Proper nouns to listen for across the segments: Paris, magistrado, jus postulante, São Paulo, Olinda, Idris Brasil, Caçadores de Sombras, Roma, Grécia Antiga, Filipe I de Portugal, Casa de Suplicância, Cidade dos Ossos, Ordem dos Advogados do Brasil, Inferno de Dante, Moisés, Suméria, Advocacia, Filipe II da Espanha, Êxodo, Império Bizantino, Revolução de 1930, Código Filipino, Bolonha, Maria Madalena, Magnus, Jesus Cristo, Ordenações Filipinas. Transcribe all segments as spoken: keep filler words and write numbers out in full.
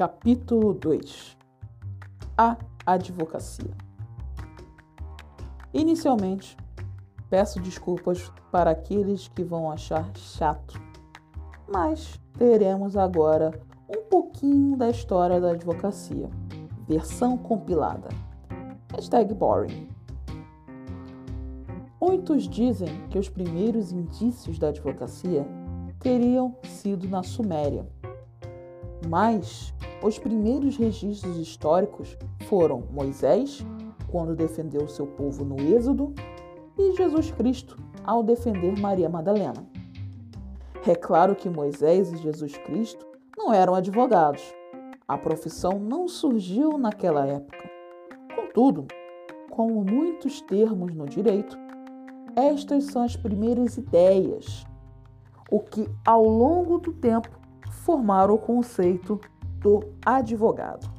Capítulo dois. A Advocacia. Inicialmente, peço desculpas para aqueles que vão achar chato, mas teremos agora um pouquinho da história da advocacia, versão compilada. Hashtag boring. Muitos dizem que os primeiros indícios da advocacia teriam sido na Suméria, mas os primeiros registros históricos foram Moisés, quando defendeu seu povo no Êxodo, e Jesus Cristo, ao defender Maria Madalena. É claro que Moisés e Jesus Cristo não eram advogados. A profissão não surgiu naquela época. Contudo, como muitos termos no direito, estas são as primeiras ideias, o que ao longo do tempo formaram o conceito do advogado.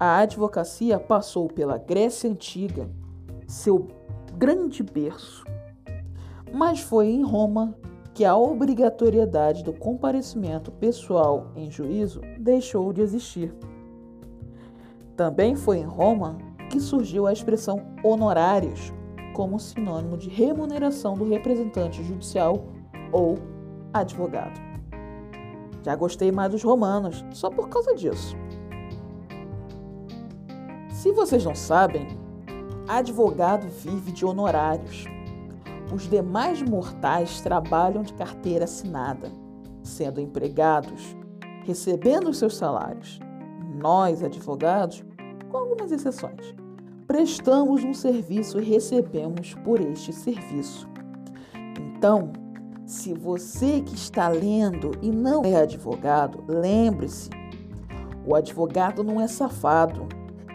A advocacia passou pela Grécia Antiga, seu grande berço, mas foi em Roma que a obrigatoriedade do comparecimento pessoal em juízo deixou de existir. Também foi em Roma que surgiu a expressão honorários, como sinônimo de remuneração do representante judicial ou advogado. Já gostei mais dos romanos, só por causa disso. Se vocês não sabem, advogado vive de honorários. Os demais mortais trabalham de carteira assinada, sendo empregados, recebendo os seus salários. Nós, advogados, com algumas exceções, prestamos um serviço e recebemos por este serviço. Então, se você que está lendo e não é advogado, lembre-se, o advogado não é safado.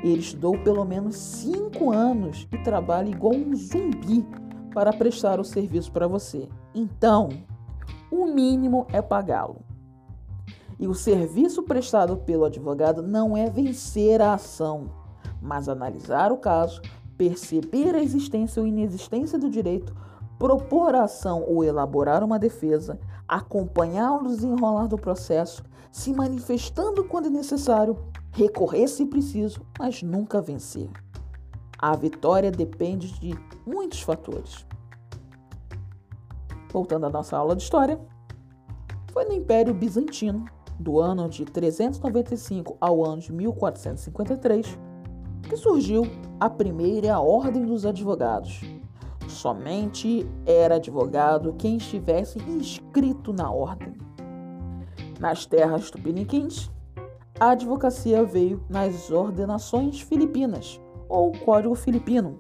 Ele estudou pelo menos cinco anos e trabalha igual um zumbi para prestar o serviço para você. Então, o mínimo é pagá-lo. E o serviço prestado pelo advogado não é vencer a ação, mas analisar o caso, perceber a existência ou inexistência do direito, propor a ação ou elaborar uma defesa, acompanhar o desenrolar do processo, se manifestando quando necessário, recorrer se preciso, mas nunca vencer. A vitória depende de muitos fatores. Voltando à nossa aula de história, foi no Império Bizantino, do ano de trezentos e noventa e cinco ao ano de mil quatrocentos e cinquenta e três, que surgiu a primeira Ordem dos Advogados. Somente era advogado quem estivesse inscrito na ordem. Nas terras tupiniquins, a advocacia veio nas Ordenações Filipinas, ou Código Filipino,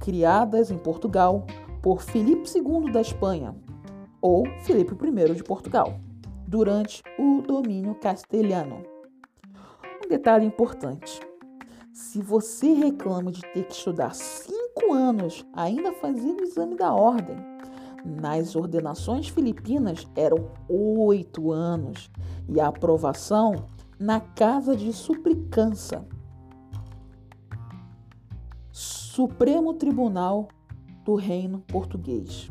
criadas em Portugal por Filipe segundo da Espanha, ou Filipe primeiro de Portugal, durante o domínio castelhano. Um detalhe importante: se você reclama de ter que estudar cinco anos ainda fazendo o exame da ordem, nas Ordenações Filipinas eram oito anos e a aprovação na Casa de Suplicância, Supremo Tribunal do Reino Português.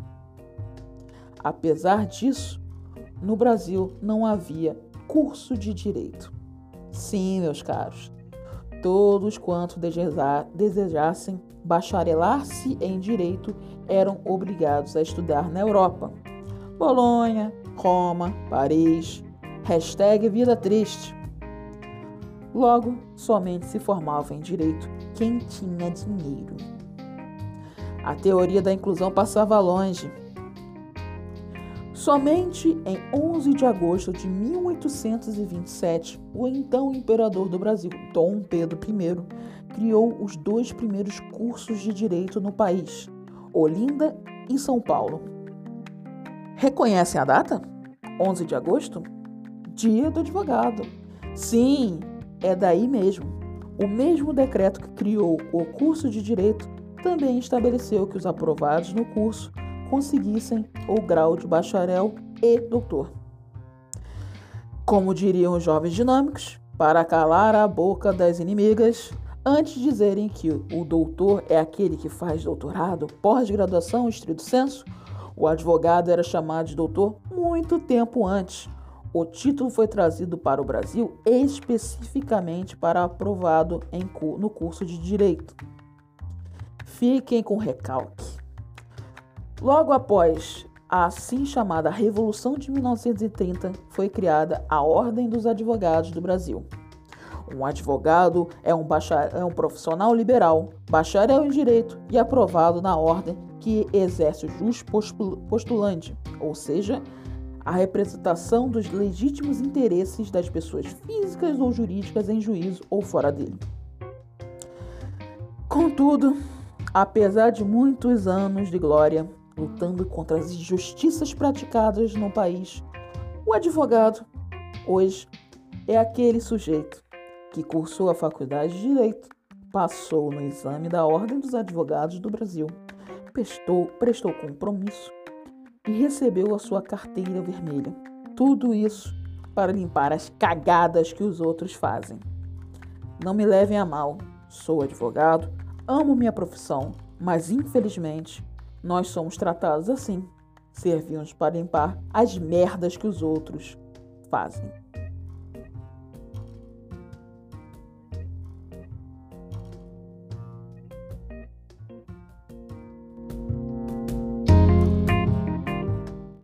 Apesar disso, no Brasil não havia curso de direito. Sim, meus caros. Todos quantos desejassem bacharelar-se em direito eram obrigados a estudar na Europa. Bolonha, Roma, Paris, hashtag vida triste. Logo, somente se formava em direito quem tinha dinheiro. A teoria da inclusão passava longe. Somente em onze de agosto de mil oitocentos e vinte e sete, o então imperador do Brasil, Dom Pedro primeiro, criou os dois primeiros cursos de direito no país, Olinda e São Paulo. Reconhecem a data? onze de agosto? Dia do advogado. Sim, é daí mesmo. O mesmo decreto que criou o curso de direito também estabeleceu que os aprovados no curso conseguissem o grau de bacharel e doutor. Como diriam os jovens dinâmicos, para calar a boca das inimigas, antes de dizerem que o doutor é aquele que faz doutorado, pós-graduação, estrito senso, o advogado era chamado de doutor muito tempo antes, O título foi trazido para o Brasil especificamente para aprovado em, no curso de Direito. Fiquem com o recalque. Logo após a assim chamada Revolução de mil novecentos e trinta, foi criada a Ordem dos Advogados do Brasil. Um advogado é um, bachar- é um profissional liberal, bacharel em Direito e aprovado na ordem que exerce o jus postulante, ou seja, a representação dos legítimos interesses das pessoas físicas ou jurídicas em juízo ou fora dele. Contudo, apesar de muitos anos de glória lutando contra as injustiças praticadas no país, o advogado, hoje, é aquele sujeito que cursou a faculdade de Direito, passou no exame da Ordem dos Advogados do Brasil, prestou, prestou compromisso, e recebeu a sua carteira vermelha. Tudo isso para limpar as cagadas que os outros fazem. Não me levem a mal, sou advogado, amo minha profissão, mas infelizmente nós somos tratados assim. Servimos para limpar as merdas que os outros fazem.